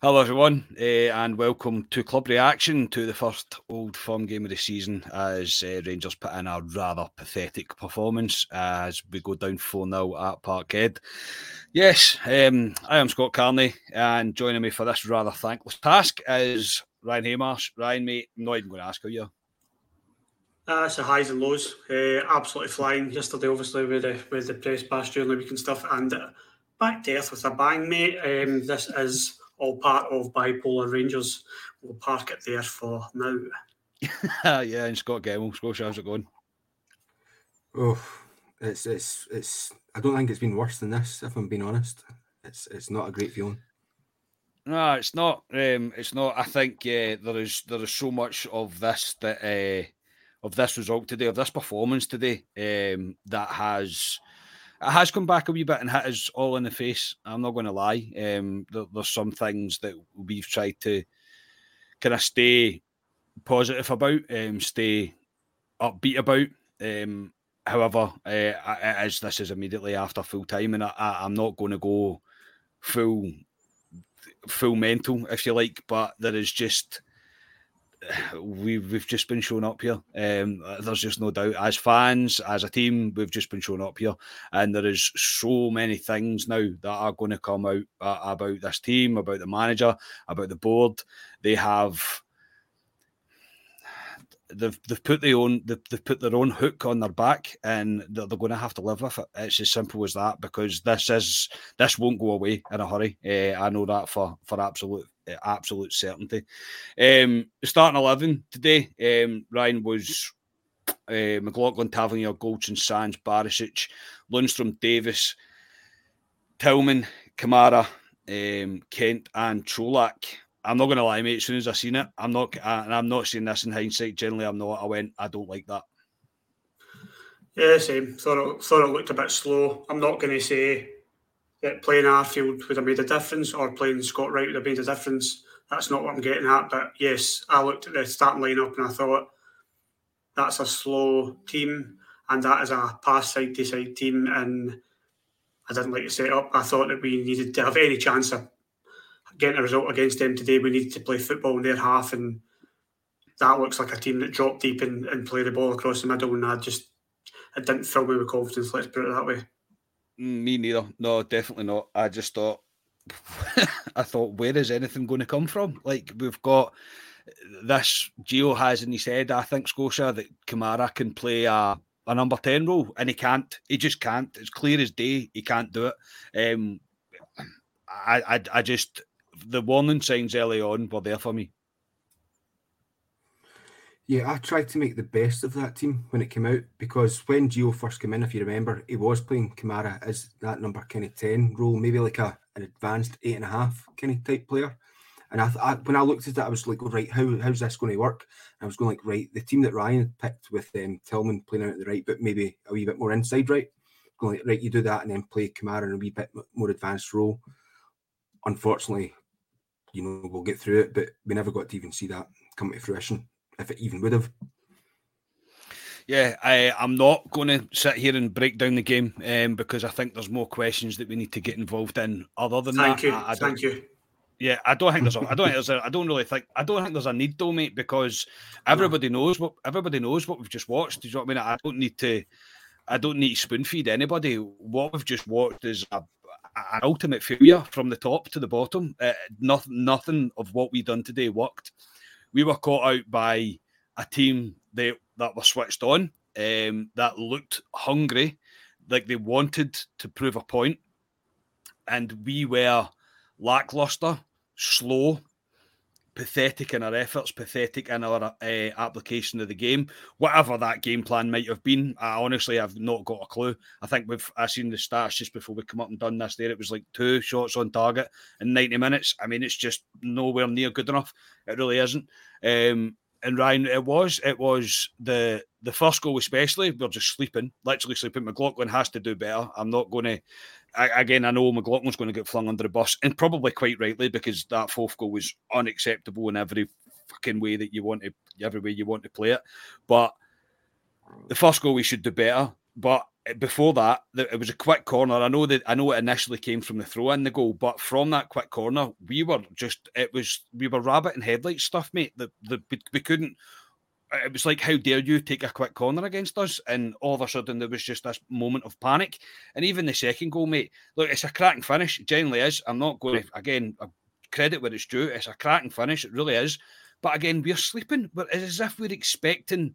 Hello everyone, and welcome to Club Reaction to the first Old Firm game of the season, as Rangers put in a rather pathetic performance as we go down 4-0 at Parkhead. Yes, I am Scott Carney, and joining me for this rather thankless task is Ryan Haymarsh. Ryan, mate, I'm not even going to ask how you are. It's the highs and lows. Absolutely flying yesterday, obviously, with the press pass during the week and stuff, and back to earth with a bang, mate. This is all part of bipolar Rangers. We'll park it there for now. Yeah, and Scott Gemmell. Scott, how's it going? Oh, it's. I don't think it's been worse than this, if I'm being honest. It's not a great feeling. No, it's not. It's not. I think there is so much of this that of this result today, of this performance today, that has. It has come back a wee bit and hit us all in the face. I'm not going to lie. There's some things that we've tried to kind of stay positive about, stay upbeat about. However, this is immediately after full time, and I'm not going to go full mental, if you like. But there is just we've just been shown up here. There's just no doubt. As fans, as a team, we've just been shown up here, and there is so many things now that are going to come out about this team, about the manager, about the board. They've put their own hook on their back, and they're going to have to live with it. It's as simple as that, because this won't go away in a hurry. I know that for absolute certainty. Starting 11 today, Ryan, was McLaughlin, Tavernier, Goldson, Sands, Barisic, Lundström, Davis, Tillman, Kamara, Kent, and Trolak. I'm not going to lie, mate. As soon as I seen it, I'm not seeing this in hindsight. Generally, I'm not. I went, I don't like that. Yeah, same. Thought it looked a bit slow. I'm not going to say that playing Arfield would have made a difference, or playing Scott Wright would have made a difference. That's not what I'm getting at. But yes, I looked at the starting lineup and I thought that's a slow team, and that is a pass side to side team, and I didn't like the setup. I thought that we needed to have any chance of getting a result against them today. We needed to play football in their half, and that looks like a team that dropped deep and play the ball across the middle, and it didn't fill me with confidence, let's put it that way. Me neither. No, definitely not. I just thought, where is anything going to come from? Like, we've got this, Gio has in his head, I think, Scotia, that Kamara can play a number 10 role, and he can't. He just can't. It's clear as day, he can't do it. I just, the warning signs early on were there for me. Yeah, I tried to make the best of that team when it came out, because when Gio first came in, if you remember, he was playing Kamara as that number kind of 10 role, maybe like an advanced 8.5 kind of type player. And I when I looked at it, I was like, right, how's this going to work? And I was going like, right, the team that Ryan picked with Tillman playing out at the right, but maybe a wee bit more inside right, going like, right, you do that and then play Kamara in a wee bit more advanced role. Unfortunately, you know, we'll get through it, but we never got to even see that come to fruition, if it even would have. Yeah, I'm not going to sit here and break down the game because I think there's more questions that we need to get involved in. Other than thank you. Yeah, I don't really think there's a need though, mate, because everybody knows what we've just watched. Do you know what I mean? I don't need to spoon feed anybody. What we've just watched is an ultimate failure from the top to the bottom. Nothing of what we done today worked. We were caught out by a team that were switched on, that looked hungry, like they wanted to prove a point, and we were lackluster, slow, pathetic in our efforts, pathetic in our application of the game. Whatever that game plan might have been, I've not got a clue. I seen the stats just before we come up and done this there. It was like 2 shots on target in 90 minutes. I mean, it's just nowhere near good enough. It really isn't. And Ryan, it was the first goal especially, we're just literally sleeping. McLaughlin has to do better. I'm not going to... I know McLaughlin's going to get flung under the bus, and probably quite rightly, because that fourth goal was unacceptable in every fucking way that you want to, every way you want to play it. But the first goal we should do better. But before that, it was a quick corner. I know it initially came from the throw-in, the goal, but from that quick corner, we were rabbit and headlights stuff, mate. We couldn't. It was like, how dare you take a quick corner against us? And all of a sudden, there was just this moment of panic. And even the second goal, mate, look, it's a cracking finish. It generally is. I'm not going to, again, credit where it's due. It's a cracking finish. It really is. But again, we're sleeping. But it's as if we're expecting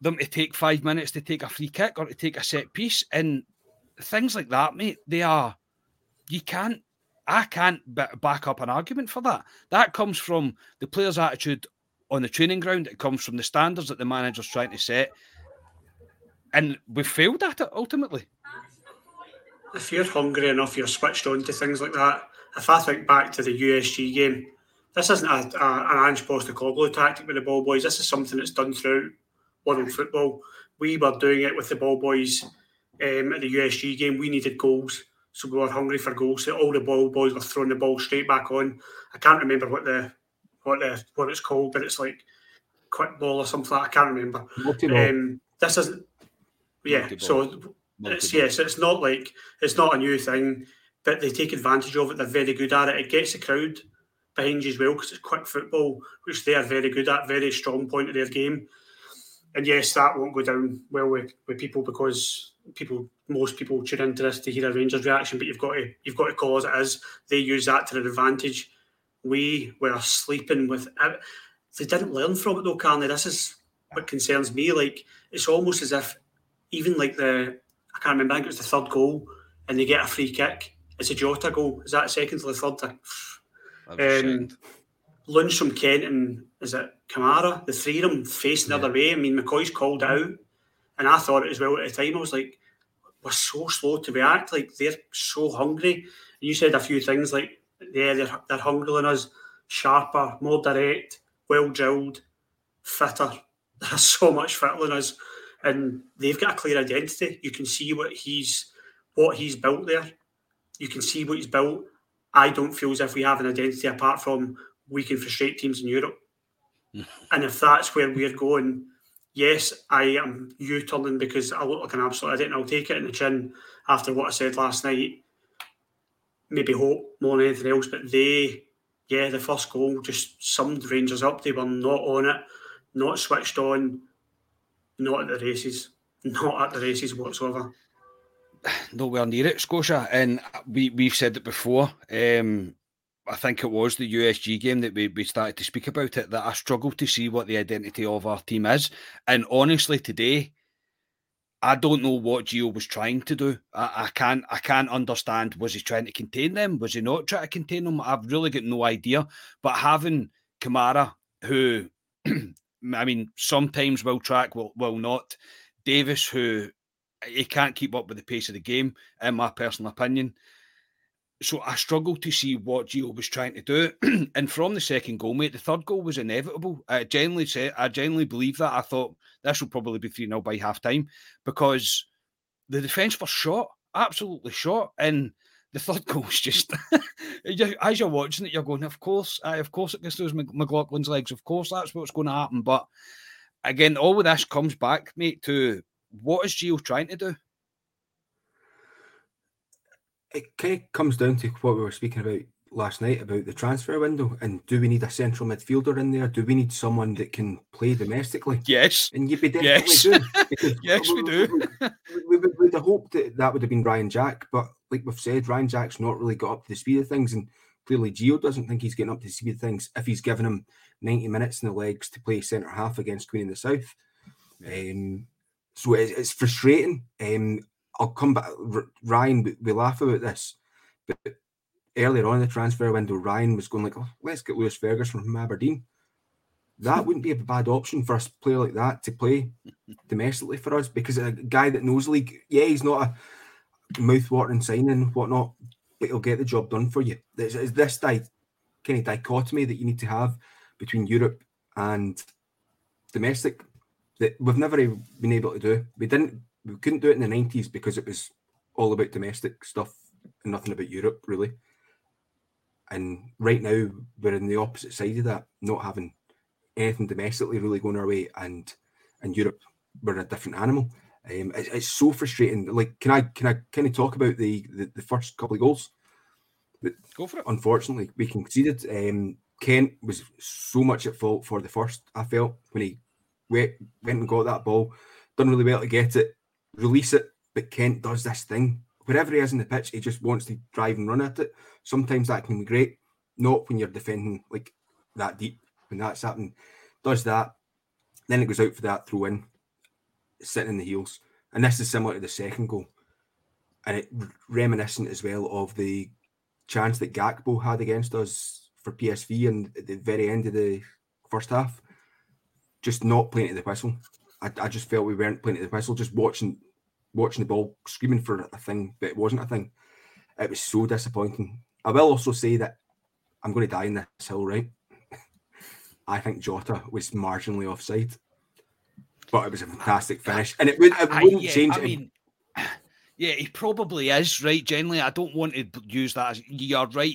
them to take 5 minutes to take a free kick or to take a set piece. And things like that, mate, I can't back up an argument for that. That comes from the player's attitude on the training ground, it comes from the standards that the manager's trying to set, and we failed at it ultimately. If you're hungry enough, you're switched on to things like that. If I think back to the USG game, this isn't an Ange Postecoglou tactic with the ball boys. This is something that's done throughout world football. We were doing it with the ball boys at the USG game. We needed goals, so we were hungry for goals. So all the ball boys were throwing the ball straight back on. I can't remember what it's called, but it's like quick ball or something like that. I can't remember. This isn't... Yeah, so it's not like... It's not a new thing, but they take advantage of it. They're very good at it. It gets the crowd behind you as well because it's quick football, which they are very good at, very strong point of their game. And yes, that won't go down well with people because most people tune into this to hear a Rangers reaction, but you've got to call it as it is. They use that to their advantage. We were sleeping with it. They didn't learn from it though, Carney. This is what concerns me. Like, it's almost as if even like I can't remember, I think it was the third goal and they get a free kick. It's a Jota goal. Is that second to the third? Lundström, Kent and is it Kamara? The three of them facing the other way. I mean, McCoy's called out and I thought it as well at the time. I was like, we're so slow to react. Like, they're so hungry. And you said a few things like, yeah, they're hungrier than us, sharper, more direct, well-drilled, fitter. They're so much fitter than us. And they've got a clear identity. You can see what he's built there. You can see what he's built. I don't feel as if we have an identity apart from we can frustrate teams in Europe. And if that's where we're going, yes, I am U-turning because I look like an absolute idiot and I'll take it in the chin after what I said last night. Maybe hope more than anything else, but the first goal just summed Rangers up. They were not on it, not switched on, not at the races whatsoever. Nowhere near it, Scotia, and we've said it before. I think it was the USG game that we started to speak about it, that I struggled to see what the identity of our team is, and honestly today, I don't know what Gio was trying to do. I can't understand. Was he trying to contain them? Was he not trying to contain them? I've really got no idea. But having Kamara, who, I mean, sometimes will track, will not. Davis, who he can't keep up with the pace of the game, in my personal opinion. So I struggled to see what Gio was trying to do. And from the second goal, mate, the third goal was inevitable. I genuinely believe that. I thought this will probably be 3-0 by half-time because the defence was shot, absolutely shot. And the third goal was just... as you're watching it, you're going, of course it goes through McLaughlin's legs. Of course, that's what's going to happen. But again, all of this comes back, mate, to what is Gio trying to do? It kind of comes down to what we were speaking about last night about the transfer window, and do we need a central midfielder in there? Do we need someone that can play domestically? Yes. And you'd be definitely do. Yes, we do. We would have hoped that that would have been Ryan Jack, but like we've said, Ryan Jack's not really got up to the speed of things, and clearly Gio doesn't think he's getting up to the speed of things if he's given him 90 minutes in the legs to play centre-half against Queen of the South. Yeah. So it's frustrating. I'll come back. Ryan, we laugh about this, but earlier on in the transfer window, Ryan was going like, oh, let's get Lewis Ferguson from Aberdeen. That wouldn't be a bad option for a player like that to play domestically for us, because a guy that knows the league, yeah, he's not a mouth-watering signing and whatnot, but he'll get the job done for you. There's this kind of dichotomy that you need to have between Europe and domestic that we've never been able to do. We couldn't do it in the 90s because it was all about domestic stuff and nothing about Europe, really. And right now, we're in the opposite side of that, not having anything domestically really going our way, and in Europe, we're a different animal. It's so frustrating. Like, can I kind of talk about the first couple of goals? Go for it. Unfortunately, we conceded. Kent was so much at fault for the first, I felt, when he went and got that ball. Done really well to get it, release it, but Kent does this thing. Wherever he is in the pitch, he just wants to drive and run at it. Sometimes that can be great, not when you're defending like that deep, when that's happened. Does that, then it goes out for that throw in, sitting in the heels. And this is similar to the second goal. And it reminiscent as well of the chance that Gakpo had against us for PSV and at the very end of the first half, just not playing to the whistle. I just felt we weren't playing to the whistle, just watching the ball, screaming for a thing, but it wasn't a thing. It was so disappointing. I will also say that I'm going to die in this hill, right? I think Jota was marginally offside, but it was a fantastic finish, and it wouldn't change. I mean, yeah, he probably is, right? Generally, I don't want to use that as you're right.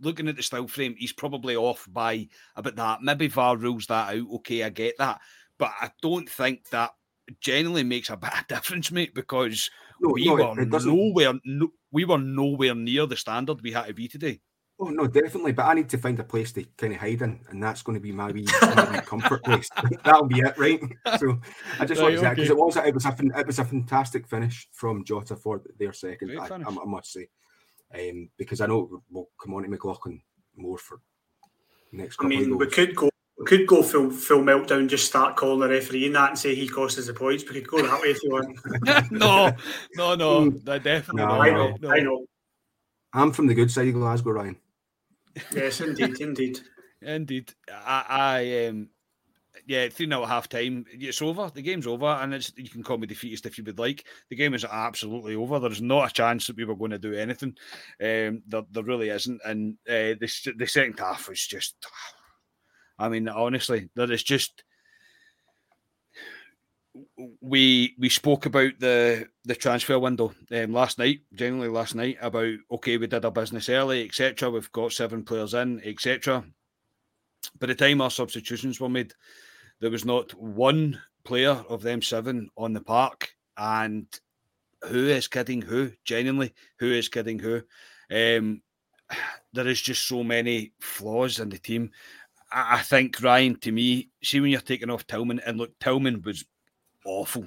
Looking at the style frame, he's probably off by about that. Maybe VAR rules that out. Okay, I get that. But I don't think that generally makes a bit of difference, mate, because we were nowhere near the standard we had to be today. Oh, no, definitely. But I need to find a place to kind of hide in, and that's going to be my wee comfort place. That'll be it, right? So I just want to say, because it was a fantastic finish from Jota for their second, I must say. Because I know we'll come on to McLaughlin more for next couple of goals. We could go full meltdown, just start calling the referee in that and say he cost us the points. We could go that way if you want. No. Definitely not. I know. I'm from the good side of Glasgow, Ryan. Yes, indeed. I 3-0 at half time. It's over. The game's over, and you can call me defeatist if you would like. The game is absolutely over. There's not a chance that we were going to do anything. There really isn't. And the second half was just... honestly, that is just... We spoke about the transfer window last night, about, okay, we did our business early, etc. We've got 7 players in, etc. By the time our substitutions were made, there was not one player of them 7 on the park. And who is kidding who? Genuinely, who is kidding who? There is just so many flaws in the team. I think, Ryan, to me, see when you're taking off Tillman, and look, Tillman was awful.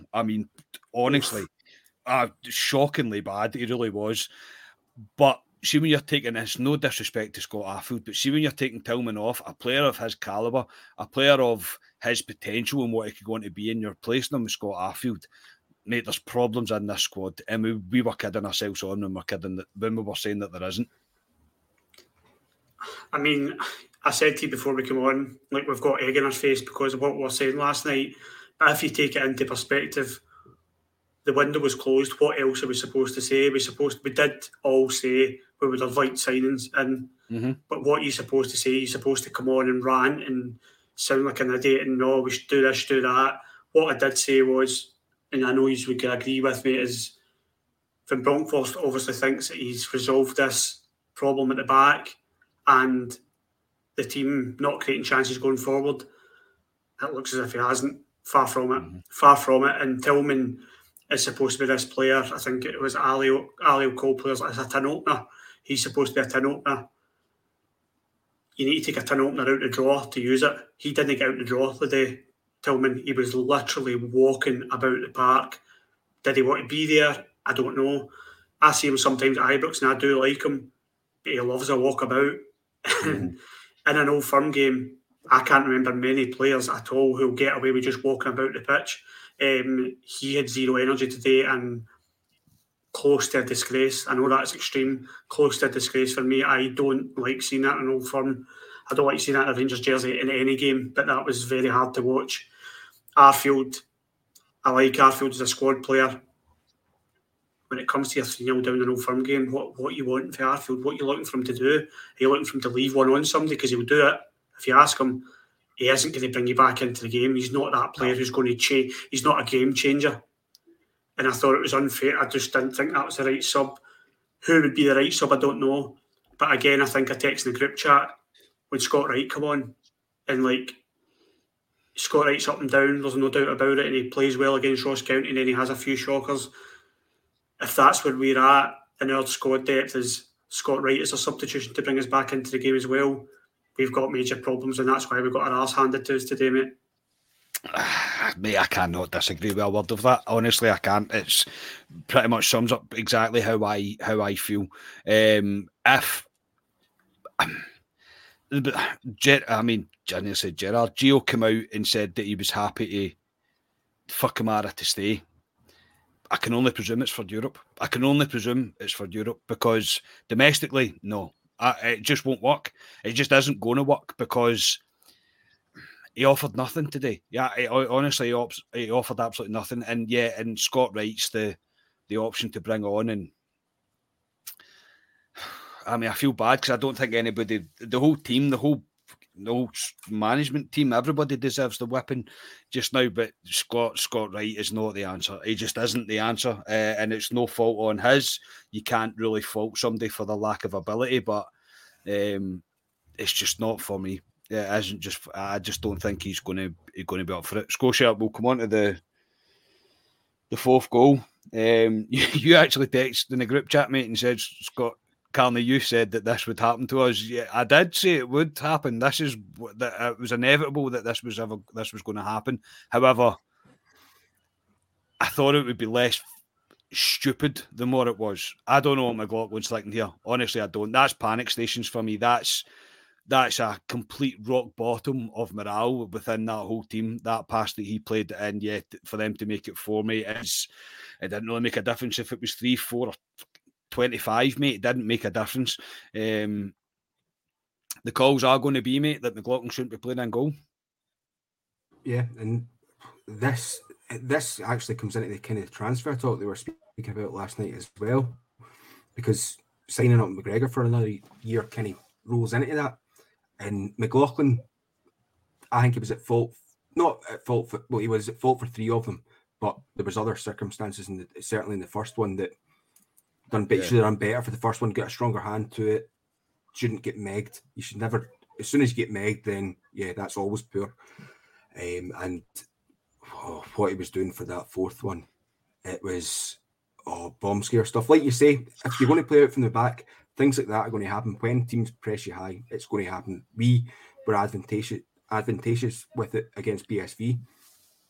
Honestly, shockingly bad. He really was. But see when you're taking this, no disrespect to Scott Arfield, but see when you're taking Tillman off, a player of his calibre, a player of his potential and what he could go on to be, and you're replacing him with Scott Arfield. Mate, there's problems in this squad. And we were kidding ourselves on when we were saying that there isn't. I said to you before we come on, like, we've got egg in our face because of what we were saying last night. But if you take it into perspective, the window was closed. What else are we supposed to say? We did all say we would have liked signings, and but what are you supposed to say? You're supposed to come on and rant and sound like an idiot and no, we should do this, do that. What I did say was, and I know you would agree with me, is Van Bronckhorst obviously thinks that he's resolved this problem at the back and the team not creating chances going forward. It looks as if he hasn't. Far from it. Mm-hmm. Far from it. And Tillman is supposed to be this player. I think it was Ali Cole players as a tin opener. He's supposed to be a tin opener. You need to take a tin opener out of the draw to use it. He didn't get out of the draw today, Tillman. He was literally walking about the park. Did he want to be there? I don't know. I see him sometimes at Ibrox and I do like him, but he loves a walkabout. Mm-hmm. In an Old Firm game, I can't remember many players at all who'll get away with just walking about the pitch. He had zero energy today and close to a disgrace. I know that's extreme, close to a disgrace for me. I don't like seeing that in Old Firm. I don't like seeing that in a Rangers jersey in any game, but that was very hard to watch. Arfield, I like Arfield as a squad player. When it comes to your 3-0 down an Old Firm game, what you want for Arfield, what you're looking for him to do? Are you looking for him to leave one on somebody? Because he'll do it. If you ask him, he isn't going to bring you back into the game. He's not that player who's going to change. He's not a game changer. And I thought it was unfair. I just didn't think that was the right sub. Who would be the right sub? I don't know. But again, I think I texted in the group chat, would Scott Wright come on? And like, Scott Wright's up and down, there's no doubt about it, and he plays well against Ross County and then he has a few shockers. If that's where we're at in our squad depth, is Scott Wright as a substitution to bring us back into the game as well, we've got major problems, and that's why we got our arse handed to us today, mate. Mate, I cannot disagree with a word of that. Honestly, I can't. It's pretty much sums up exactly how I feel. Gio came out and said that he was happy for Kamara to stay. I can only presume it's for Europe. Because domestically, no. It just won't work. It just isn't going to work because he offered nothing today. Yeah, he offered absolutely nothing. And yeah, and Scott Wright's the option to bring on. And I mean, I feel bad because I don't think anybody, the whole team, the whole management team, everybody deserves the whipping just now, but Scott Wright is not the answer. He just isn't the answer, and it's no fault on his. You can't really fault somebody for the lack of ability, but it's just not for me. It isn't. Just I just don't think he's going to be up for it. Scotia, we'll come on to the fourth goal. You actually texted in the group chat, mate, and said, Scott Carney, you said that this would happen to us. Yeah, I did say it would happen. It was inevitable that this was going to happen. However, I thought it would be less stupid than what it was. I don't know what McLaughlin's thinking here. Honestly, I don't. That's panic stations for me. That's a complete rock bottom of morale within that whole team. That pass that he played in, yet for them to make it 4, mate, it didn't really make a difference if it was 3, 4 or 25, mate. It didn't make a difference. The calls are going to be, mate, that McLaughlin shouldn't be playing in goal. Yeah, and this actually comes into the kind of transfer talk they were speaking about last night as well, because signing up McGregor for another year kind of rolls into that. And McLaughlin, I think he was at fault, he was at fault for 3 of them, but there was other circumstances, certainly in the first one that should have done better for the first one, get a stronger hand to it, shouldn't get megged. You should never, as soon as you get megged, then yeah, that's always poor. What he was doing for that fourth one, it was bomb scare stuff. Like you say, if you're going to play out from the back, things like that are going to happen. When teams press you high, it's going to happen. We were advantageous with it against PSV.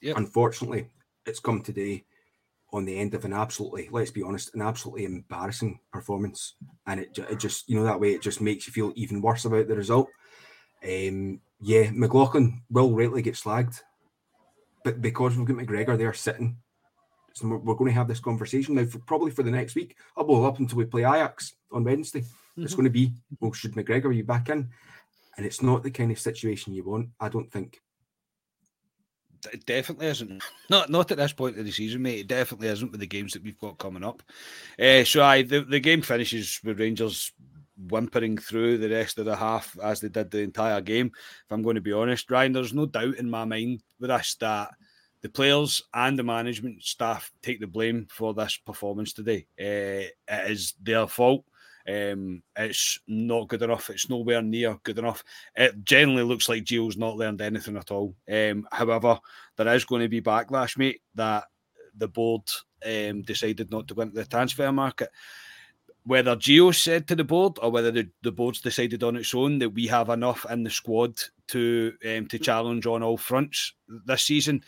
Yep. Unfortunately, it's come today on the end of an absolutely, let's be honest, an absolutely embarrassing performance. And it just, that way it just makes you feel even worse about the result. McLaughlin will rightly get slagged. But because we've got McGregor there sitting, so we're going to have this conversation now probably for the next week. Up until we play Ajax on Wednesday. Mm-hmm. It's going to be, should McGregor be back in? And it's not the kind of situation you want, I don't think. It definitely isn't. Not at this point of the season, mate. It definitely isn't with the games that we've got coming up. So the game finishes with Rangers whimpering through the rest of the half as they did the entire game. If I'm going to be honest, Ryan, there's no doubt in my mind with us that the players and the management staff take the blame for this performance today. It is their fault. It's not good enough. It's nowhere near good enough. It generally looks like Gio's not learned anything at all. However, there is going to be backlash, mate, that the board decided not to go into the transfer market. Whether Gio said to the board or whether the board's decided on its own that we have enough in the squad to challenge on all fronts this season,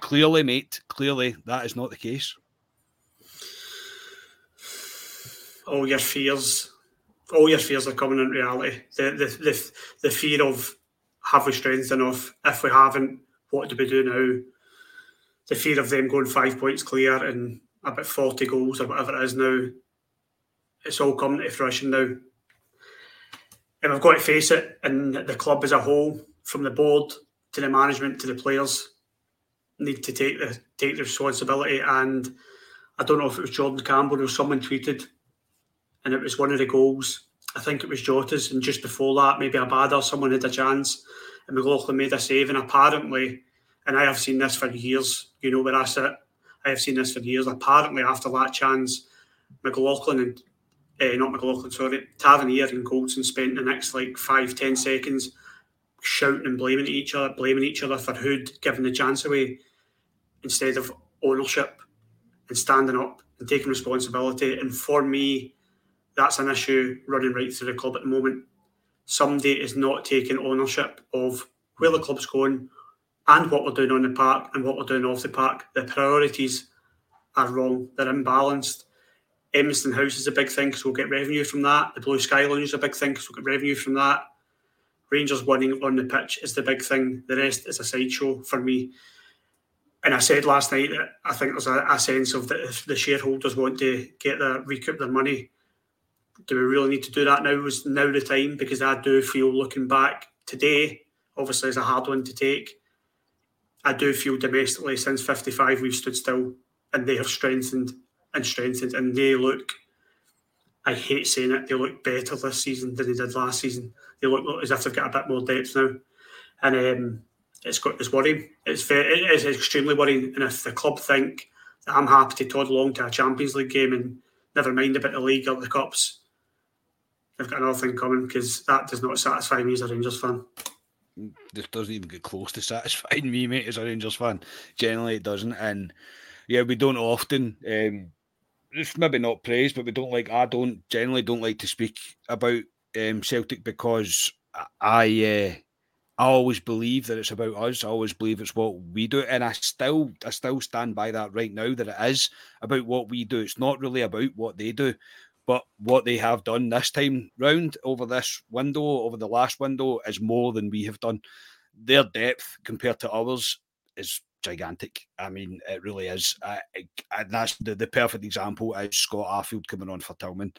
clearly, mate, that is not the case. All your fears are coming in reality. The fear of, have we strength enough? If we haven't, what do we do now? The fear of them going 5 points clear and about 40 goals or whatever it is now. It's all coming to fruition now. And we've got to face it, and the club as a whole, from the board to the management to the players, need to take the responsibility. And I don't know if it was Jordan Campbell or someone tweeted, and it was one of the goals. I think it was Jota's, and just before that, maybe Abada or someone had a chance, and McLaughlin made a save. And apparently, and I have seen this for years, you know where I sit, I have seen this for years. Apparently, after that chance, Tavernier and Goldson spent the next 5-10 seconds shouting and blaming each other for who'd given the chance away, instead of ownership and standing up and taking responsibility. And for me, that's an issue running right through the club at the moment. Somebody is not taking ownership of where the club's going and what we're doing on the park and what we're doing off the park. The priorities are wrong. They're imbalanced. Emerson House is a big thing because we'll get revenue from that. The Blue Sky Lounge is a big thing because we'll get revenue from that. Rangers winning on the pitch is the big thing. The rest is a sideshow for me. And I said last night that I think there's a sense of that if the shareholders want to recoup their money, do we really need to do that now? Is now the time? Because I do feel, looking back today, obviously it's a hard one to take, I do feel domestically since 55 we've stood still and they have strengthened, and they look, I hate saying it, they look better this season than they did last season. They look as if they've got a bit more depth now, and it's worrying. It is extremely worrying. And if the club think that I'm happy to toddle along to a Champions League game and never mind about the league or the cups, they've got another thing coming, because that does not satisfy me as a Rangers fan. This doesn't even get close to satisfying me, mate, as a Rangers fan. Generally, it doesn't. And yeah, we don't often. It's maybe not praise, but we don't like. I don't generally like to speak about Celtic, because I always believe that it's about us. I always believe it's what we do, and I still stand by that right now, that it is about what we do. It's not really about what they do, but what they have done this time round over this window, over the last window, is more than we have done. Their depth compared to ours is gigantic. I mean, it really is. And that's the perfect example is Scott Arfield coming on for Tillman.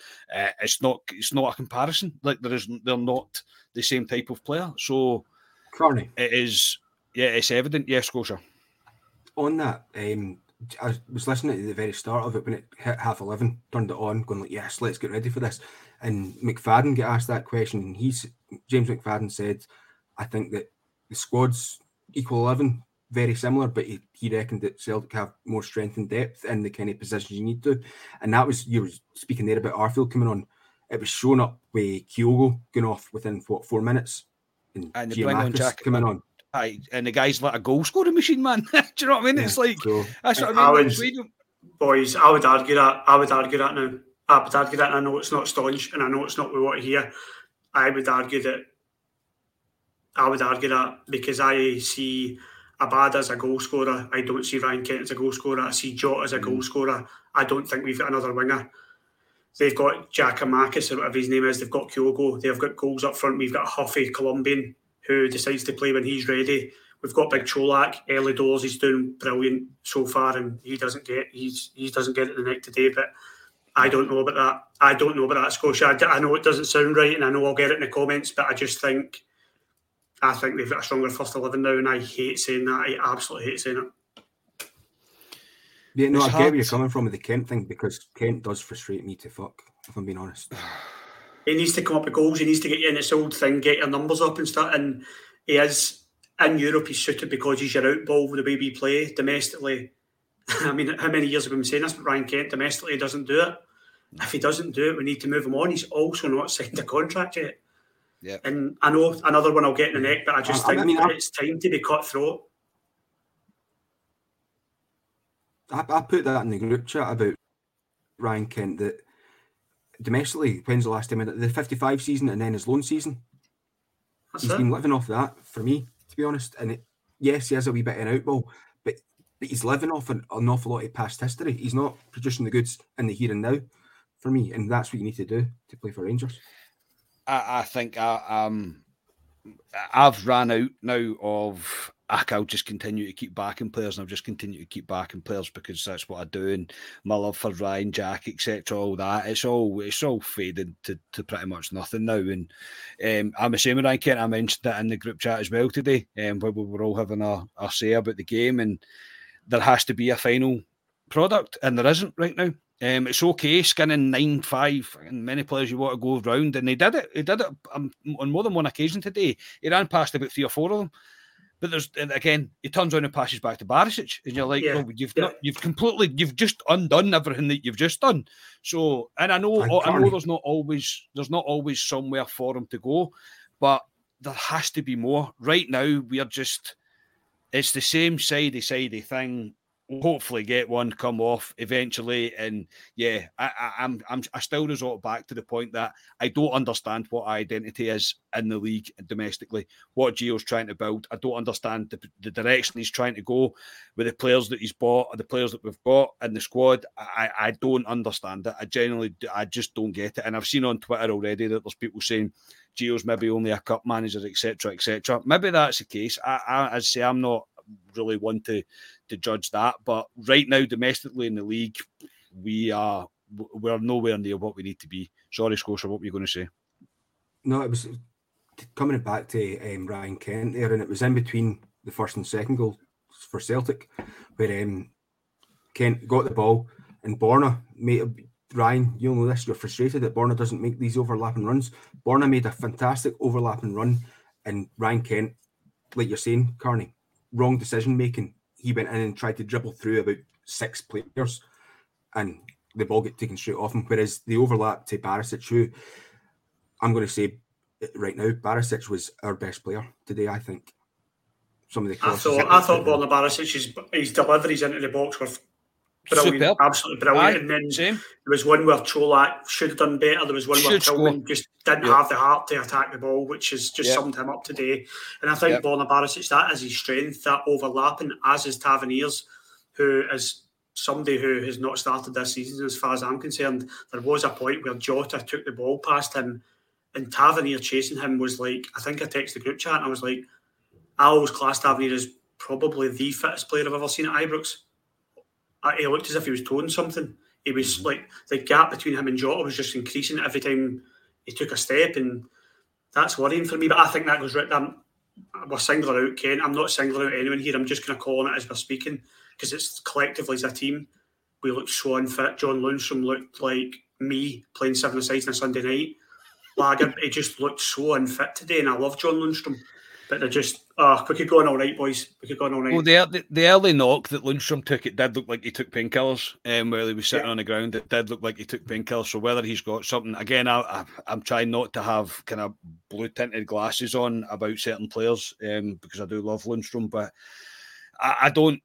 It's not a comparison. They're not the same type of player. So Carney, it is. Yeah, it's evident. Yes, Gosha. On that, I was listening to the very start of it when it hit 11:30. Turned it on, going yes, let's get ready for this. And McFadden got asked that question, and James McFadden said, I think that the squad's equal 11. Very similar, but he reckoned that Celtic have more strength and depth in the kind of positions you need to. And that was, you were speaking there about Arfield coming on. It was shown up with Kyogo going off within 4 minutes. And Giakoumakis coming on. Aye, and the guy's like a goal-scoring machine, man. Do you know what I mean? Yeah, it's like, so, that's what I mean. Boys, I would argue that. I would argue that, and I know it's not staunch, and I know it's not what we want to hear. I would argue that because I see Abada as a goal scorer. I don't see Ryan Kent as a goal scorer. I see Jota as a goal scorer. I don't think we've got another winger. They've got Giakoumakis or whatever his name is. They've got Kyogo. They've got goals up front. We've got a huffy Colombian who decides to play when he's ready. We've got big Cholak. Early doors, he's doing brilliant so far, and he doesn't get it the night today. But I don't know about that. Scotia. I know it doesn't sound right, and I know I'll get it in the comments. But I think they've got a stronger first 11 now, and I hate saying that. I absolutely hate saying it. Yeah, no, I get where you're coming from with the Kent thing, because Kent does frustrate me to fuck, if I'm being honest. He needs to come up with goals. He needs to get you in this old thing, get your numbers up and stuff. And he is, in Europe, he's suited because he's your outball with the way we play domestically. I mean, how many years have we been saying this? But Ryan Kent domestically doesn't do it. If he doesn't do it, we need to move him on. He's also not signed a contract yet. Yeah. And I know another one I'll get in the neck, but I just think that it's time to be cutthroat. I put that in the group chat about Ryan Kent, that domestically, when's the last time? The 55 season and then his loan season. He's been living off that, for me, to be honest. And it, yes, he has a wee bit of an outball, but he's living off an awful lot of past history. He's not producing the goods in the here and now, for me. And that's what you need to do to play for Rangers. I think I've ran out now of... I'll just continue to keep backing players, and I've just continued to keep backing players because that's what I do. And my love for Ryan Jack, etc., all that—it's all—it's all faded to pretty much nothing now. And I'm the same with Ryan Kent. I mentioned that in the group chat as well today, where we were all having our say about the game. And there has to be a final product, and there isn't right now. It's okay skinning 9-5 and many players you want to go round, and they did it. He did it on more than one occasion today. He ran past about 3 or 4 of them. But there's, again, he turns on and passes back to Barisic, and you're like, you've just undone everything that you've just done. So, and I know there's not always somewhere for him to go, but there has to be more. Right now, it's the same sidey thing. We'll hopefully get one come off eventually, and I still resort back to the point that I don't understand what identity is in the league domestically, what Gio's trying to build. I don't understand the direction he's trying to go with the players that he's bought, or the players that we've got in the squad. I don't understand it. I just don't get it. And I've seen on Twitter already that there's people saying Gio's maybe only a cup manager, etc., etc. Maybe that's the case. I say I'm not really one to judge that, but right now domestically in the league we're nowhere near what we need to be. Sorry, Scotia, what were you going to say? No, it was coming back to Ryan Kent there, and it was in between the first and second goal for Celtic where Kent got the ball and Borna made Ryan, you'll know this, you're frustrated that Borna doesn't make these overlapping runs. Borna made a fantastic overlapping run, and Ryan Kent, like you're saying, Carney, wrong decision making. He went in and tried to dribble through about 6 players, and the ball got taken straight off him. Whereas the overlap to Barisic, who I'm going to say right now, Barisic was our best player today. I think some of the I thought Borna Barisic's his deliveries into the box were brilliant, absolutely brilliant. And then there was one where Cholak should have done better. There was one where Tillman just didn't have the heart to attack the ball, which has just summed him up today. And I think Borna Barisic, that is his strength, that overlapping, as is Taverniers, who is somebody who has not started this season as far as I'm concerned. There was a point where Jota took the ball past him, and Tavernier chasing him was like, I think I texted the group chat and I was like, I always classed Tavernier as probably the fittest player I've ever seen at Ibrox. He looked as if he was toeing something. He was like, the gap between him and Jota was just increasing every time he took a step, and that's worrying for me. But I think that goes right down. We're singling out Kent. I'm not singling out anyone here. I'm just going to call on it as we're speaking, because it's collectively as a team. We looked so unfit. John Lundstrom looked like me playing 7-a-sides on a Sunday night. Lager, he just looked so unfit today, and I love John Lundstrom. But they're just, we could go on all night, boys. We could go on all night. Well, the early knock that Lundstrom took, it did look like he took painkillers. While he was sitting on the ground, it did look like he took painkillers. So whether he's got something, again, I'm trying not to have kind of blue-tinted glasses on about certain players, because I do love Lundstrom, but I don't...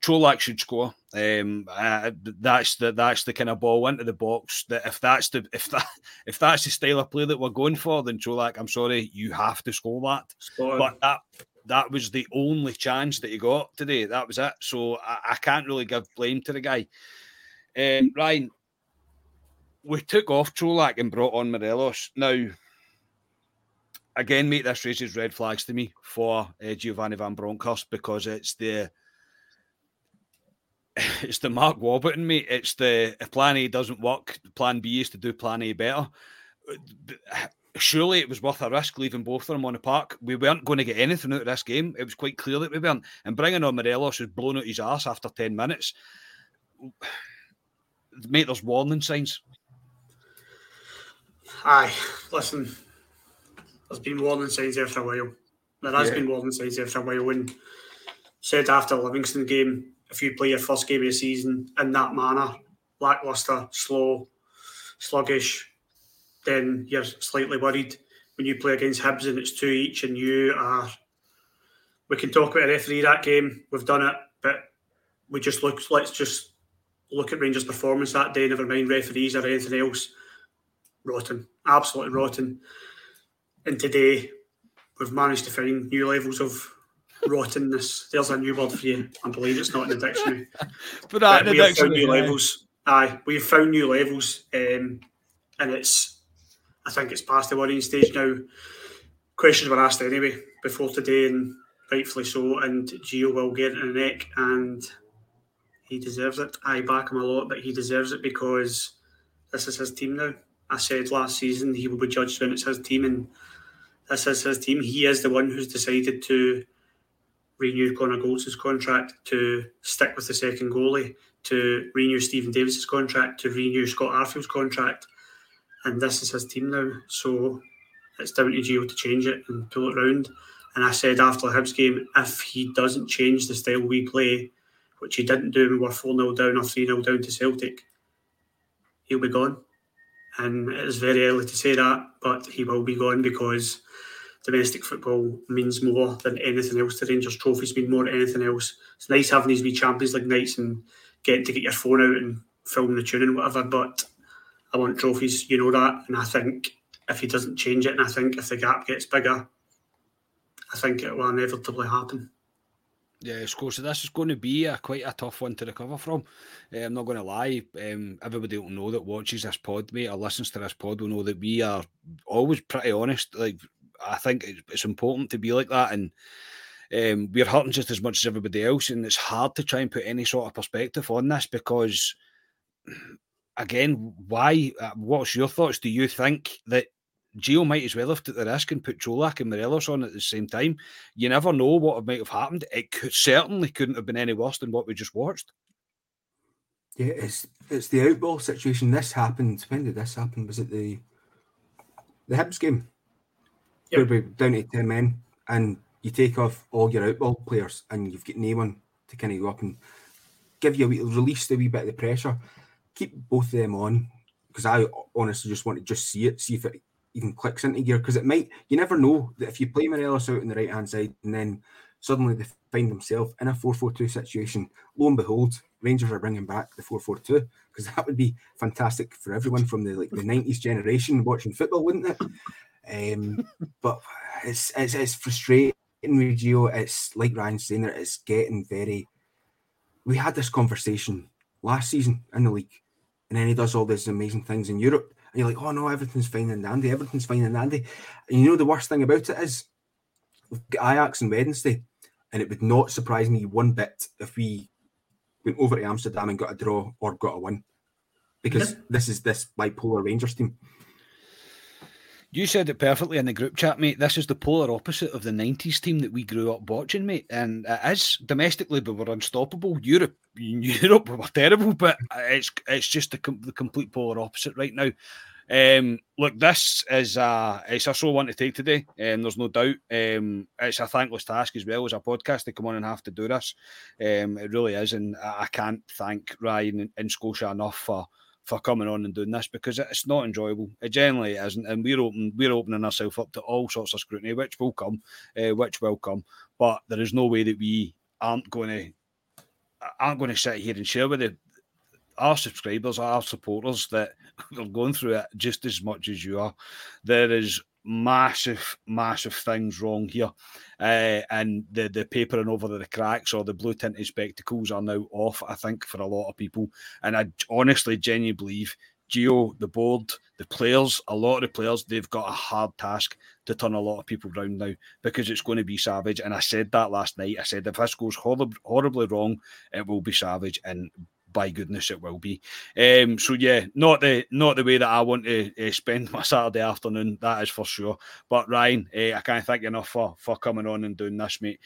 Cholak should score. That's the kind of ball into the box. That if that's the style of play that we're going for, then Cholak, I'm sorry, you have to score that. Sorry. But that was the only chance that he got today. That was it. So I can't really give blame to the guy. Ryan, we took off Cholak and brought on Morelos. Now, again, mate, this raises red flags to me for Giovanni Van Bronckhorst, because it's the Mark Warburton, mate. It's the, if plan A doesn't work, plan B is to do plan A better. Surely it was worth a risk leaving both of them on the park. We weren't going to get anything out of this game. It was quite clear that we weren't. And bringing on Morelos has blown out his arse after 10 minutes. Mate, there's warning signs. Aye, listen, there's been warning signs there for a while. There has been warning signs there for a while. And said after the Livingston game, if you play your first game of the season in that manner, lackluster, slow, sluggish, then you're slightly worried. When you play against Hibs and it's 2 each and you are... We can talk about a referee that game. We've done it, but we just let's just look at Rangers' performance that day, never mind referees or anything else. Rotten. Absolutely rotten. And today, we've managed to find new levels of rottenness. There's a new word for you. I believe it's not in the dictionary. But we have found new levels. Aye, we have found new levels. And it's... I think it's past the worrying stage now. Questions were asked anyway before today, and rightfully so, and Gio will get it in the neck, and he deserves it. I back him a lot, but he deserves it because this is his team now. I said last season he will be judged when it's his team, and this is his team. He is the one who's decided to renew Connor Goldson's contract, to stick with the second goalie, to renew Stephen Davis's contract, to renew Scott Arfield's contract. And this is his team now, so it's down to Gio to change it and pull it round. And I said after the Hibs game, if he doesn't change the style we play, which he didn't do, we were 4-0 down or 3-0 down to Celtic, he'll be gone. And it is very early to say that, but he will be gone because domestic football means more than anything else. The Rangers trophies mean more than anything else. It's nice having these wee Champions League nights and getting to get your phone out and filming the tune and whatever, but... I want trophies, you know that, and I think if he doesn't change it, and I think if the gap gets bigger, I think it will inevitably happen. Yeah, of course, this is going to be quite a tough one to recover from. I'm not going to lie, everybody will know that watches this pod, mate, or listens to this pod will know that we are always pretty honest. Like, I think it's important to be like that, and we're hurting just as much as everybody else, and it's hard to try and put any sort of perspective on this because... Again, why? What's your thoughts? Do you think that Gio might as well have took the risk and put Cholak and Morelos on at the same time? You never know what might have happened. It certainly couldn't have been any worse than what we just watched. Yeah, it's the outball situation. This happened. When did this happen? Was it the Hibs game? Yep. We're down to 10 men, and you take off all your outball players, and you've got no one to kind of go up and give you release the wee bit of the pressure. Keep both of them on because I honestly just want to just see if it even clicks into gear because it might. You never know that if you play Morelos out on the right hand side and then suddenly they find themselves in a 4-4-2 situation, lo and behold, Rangers are bringing back the 4-4-2 because that would be fantastic for everyone from the 90s generation watching football, wouldn't it? But it's frustrating with Gio. It's like Ryan's saying there. It's getting very. We had this conversation last season in the league. And then he does all these amazing things in Europe. And you're like, oh no, everything's fine and dandy. And you know the worst thing about it is, we've got Ajax on Wednesday, and it would not surprise me one bit if we went over to Amsterdam and got a draw or got a win. Because this is this bipolar Rangers team. You said it perfectly in the group chat, mate. This is the polar opposite of the 90s team that we grew up watching, mate. And it is. Domestically, we were unstoppable. Europe, we were terrible, but it's just the complete polar opposite right now. Look, this is a sore one to take today, there's no doubt. It's a thankless task as well as a podcast to come on and have to do this. It really is, and I can't thank Ryan and Scotia enough for coming on and doing this because it's not enjoyable. It generally isn't, and we're opening ourselves up to all sorts of scrutiny, which will come. But there is no way that we aren't going to sit here and share with our subscribers, our supporters, that we're going through it just as much as you are. There is massive things wrong here, and the papering over the cracks or the blue tinted spectacles are now off, I think, for a lot of people. And I honestly genuinely believe Gio, the board, the players, a lot of the players, they've got a hard task to turn a lot of people round now because it's going to be savage. And I said that last night. I said if this goes horribly wrong, it will be savage, and by goodness, it will be. So yeah, not the way that I want to spend my Saturday afternoon. That is for sure. But Ryan, I can't thank you enough for coming on and doing this, mate.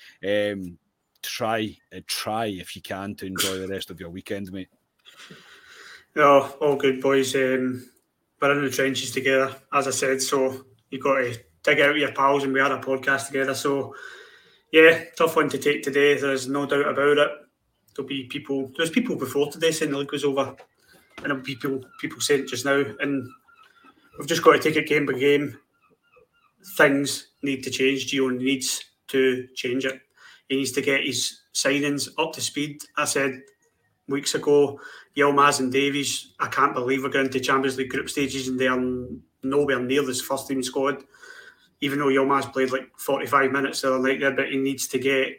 Try if you can to enjoy the rest of your weekend, mate. No, all good, boys. We're in the trenches together, as I said. So you've got to dig out your pals, and we had a podcast together. So yeah, tough one to take today. There's no doubt about it. There'll be people. There was people before today saying the league was over. and people saying it just now, and we've just got to take it game by game. Things need to change. Gio needs to change it. He needs to get his signings up to speed. I said weeks ago, Yelmaz and Davies, I can't believe we're going to Champions League group stages and they're nowhere near this first team squad. Even though Yelmaz played like 45 minutes the other night there, but he needs to get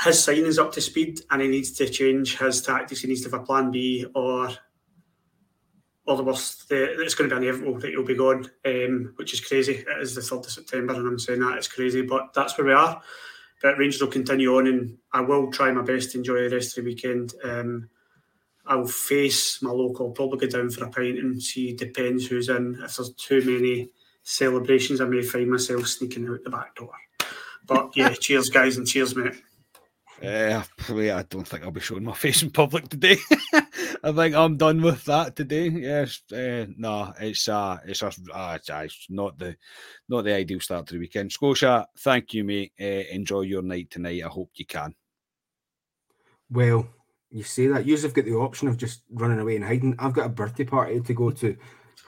his signings up to speed and he needs to change his tactics. He needs to have a plan B, or the worst, it's going to be inevitable that he'll be gone, which is crazy. It is the 3rd of September and I'm saying that it's crazy, but that's where we are. But Rangers will continue on and I will try my best to enjoy the rest of the weekend. I will face my local, probably go down for a pint and see, depends who's in. If there's too many celebrations, I may find myself sneaking out the back door. But yeah, cheers guys and cheers mate. I don't think I'll be showing my face in public today. I think I'm done with that today. Yes, it's not the ideal start to the weekend. Scotia, thank you, mate. Enjoy your night tonight. I hope you can. Well, you say that. You've got the option of just running away and hiding. I've got a birthday party to go to,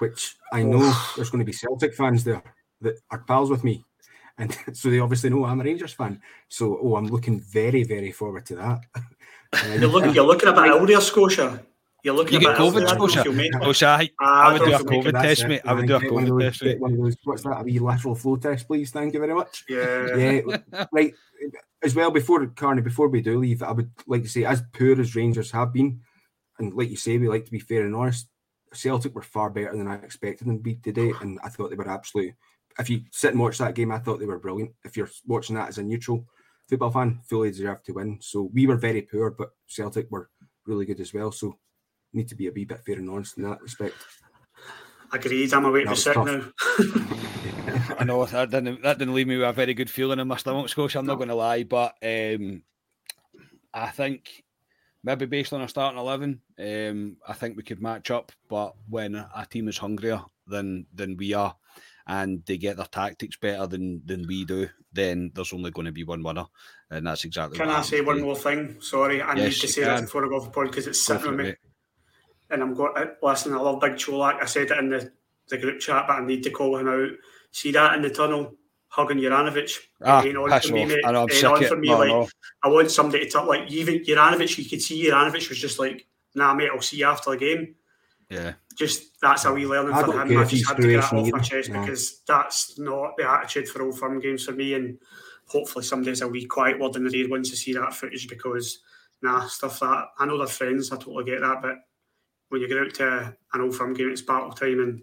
which I know there's going to be Celtic fans there that are pals with me. And so they obviously know I'm a Rangers fan. So, I'm looking very, very forward to that. You're looking a bit older, Scotia. You're looking a bit older, Scotia. I would do a COVID test, mate. I would do a COVID test, mate. What's that, a wee lateral flow test, please? Thank you very much. Yeah. Right. As well, before we do leave, I would like to say, as poor as Rangers have been, and like you say, we like to be fair and honest, Celtic were far better than I expected them to be today, and I thought they were absolutely... If you sit and watch that game, I thought they were brilliant. If you're watching that as a neutral football fan, fully deserved to win. So we were very poor, but Celtic were really good as well. So need to be a wee bit fair and honest in that respect. Agreed. I'm away for sick now. I know that didn't leave me with a very good feeling in my stomach, Scotia. I'm not going to lie, but I think maybe based on our starting 11, I think we could match up. But when a team is hungrier than we are, and they get their tactics better than we do, then there's only going to be one winner. And that's exactly what I say one more thing? Sorry, I need to say that before I go off the pod because it's sitting with me. And I'm going, listen, I love Big Cholak. I said it in the group chat, but I need to call him out. See that in the tunnel, hugging Juranovic. I want somebody to talk, like even Juranovic, you could see Juranovic was just like, nah, mate, I'll see you after the game. Yeah, just that's a wee learning for him. I just had to get that off my chest because that's not the attitude for Old Firm games for me. And hopefully somebody has a wee quiet word in the rear once I see that footage because stuff that I know they're friends. I totally get that, but when you get out to an Old Firm game, it's battle time and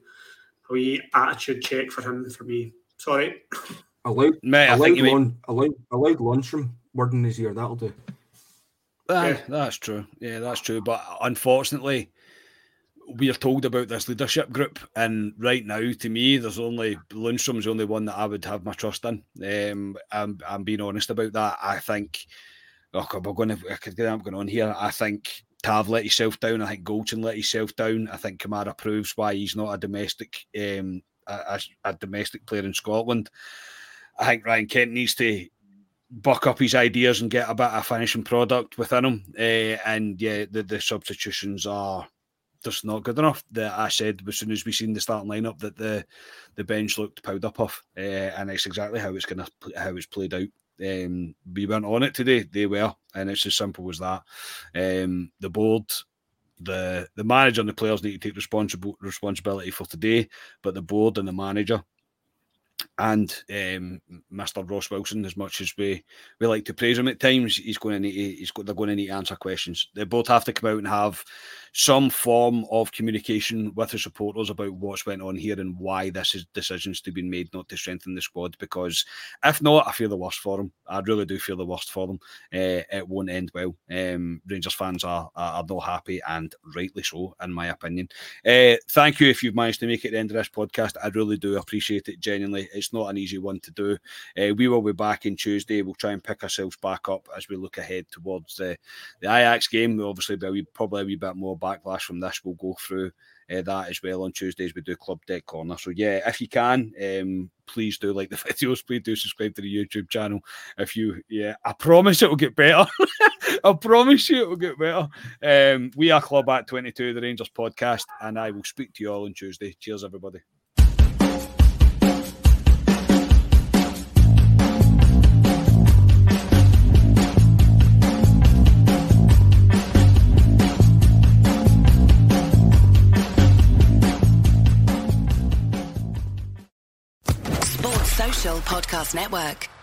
a wee attitude check for him for me. Sorry, allowed Lundström word in his ear. That'll do. Yeah, that's true. Yeah, that's true. But unfortunately, we are told about this leadership group, and right now, to me, there's only Lundstrom's the only one that I would have my trust in. I'm being honest about that. I think, I think Tav let himself down. I think Goldson let himself down. I think Kamara proves why he's not a domestic, a domestic player in Scotland. I think Ryan Kent needs to buck up his ideas and get a bit of finishing product within him. The substitutions are just not good enough. That I said as soon as we seen the starting lineup that the bench looked powder puff, and that's exactly how it's played out. We weren't on it today; they were, and it's as simple as that. The board, the manager, and the players need to take responsibility for today, but the board and the manager and Mr. Ross Wilson, as much as we like to praise him at times, they're going to need to answer questions. They both have to come out and have some form of communication with the supporters about what's went on here and why this is decisions to be made not to strengthen the squad, because if not, I feel the worst for them. I really do feel the worst for them. It won't end well. Rangers fans are not happy, and rightly so, in my opinion. Thank you if you've managed to make it to the end of this podcast. I really do appreciate it, genuinely. It's not an easy one to do. We will be back on Tuesday. We'll try and pick ourselves back up as we look ahead towards the Ajax game. We'll obviously be probably a wee bit more backlash from this. We'll go through that as well on Tuesdays. We do Club Deck Corner. So yeah, if you can, please do like the videos, please do subscribe to the YouTube channel. If you, I promise it will get better. I promise you it will get better. We are Club at 22, the Rangers podcast, and I will speak to you all on Tuesday. Cheers, everybody. Podcast Network.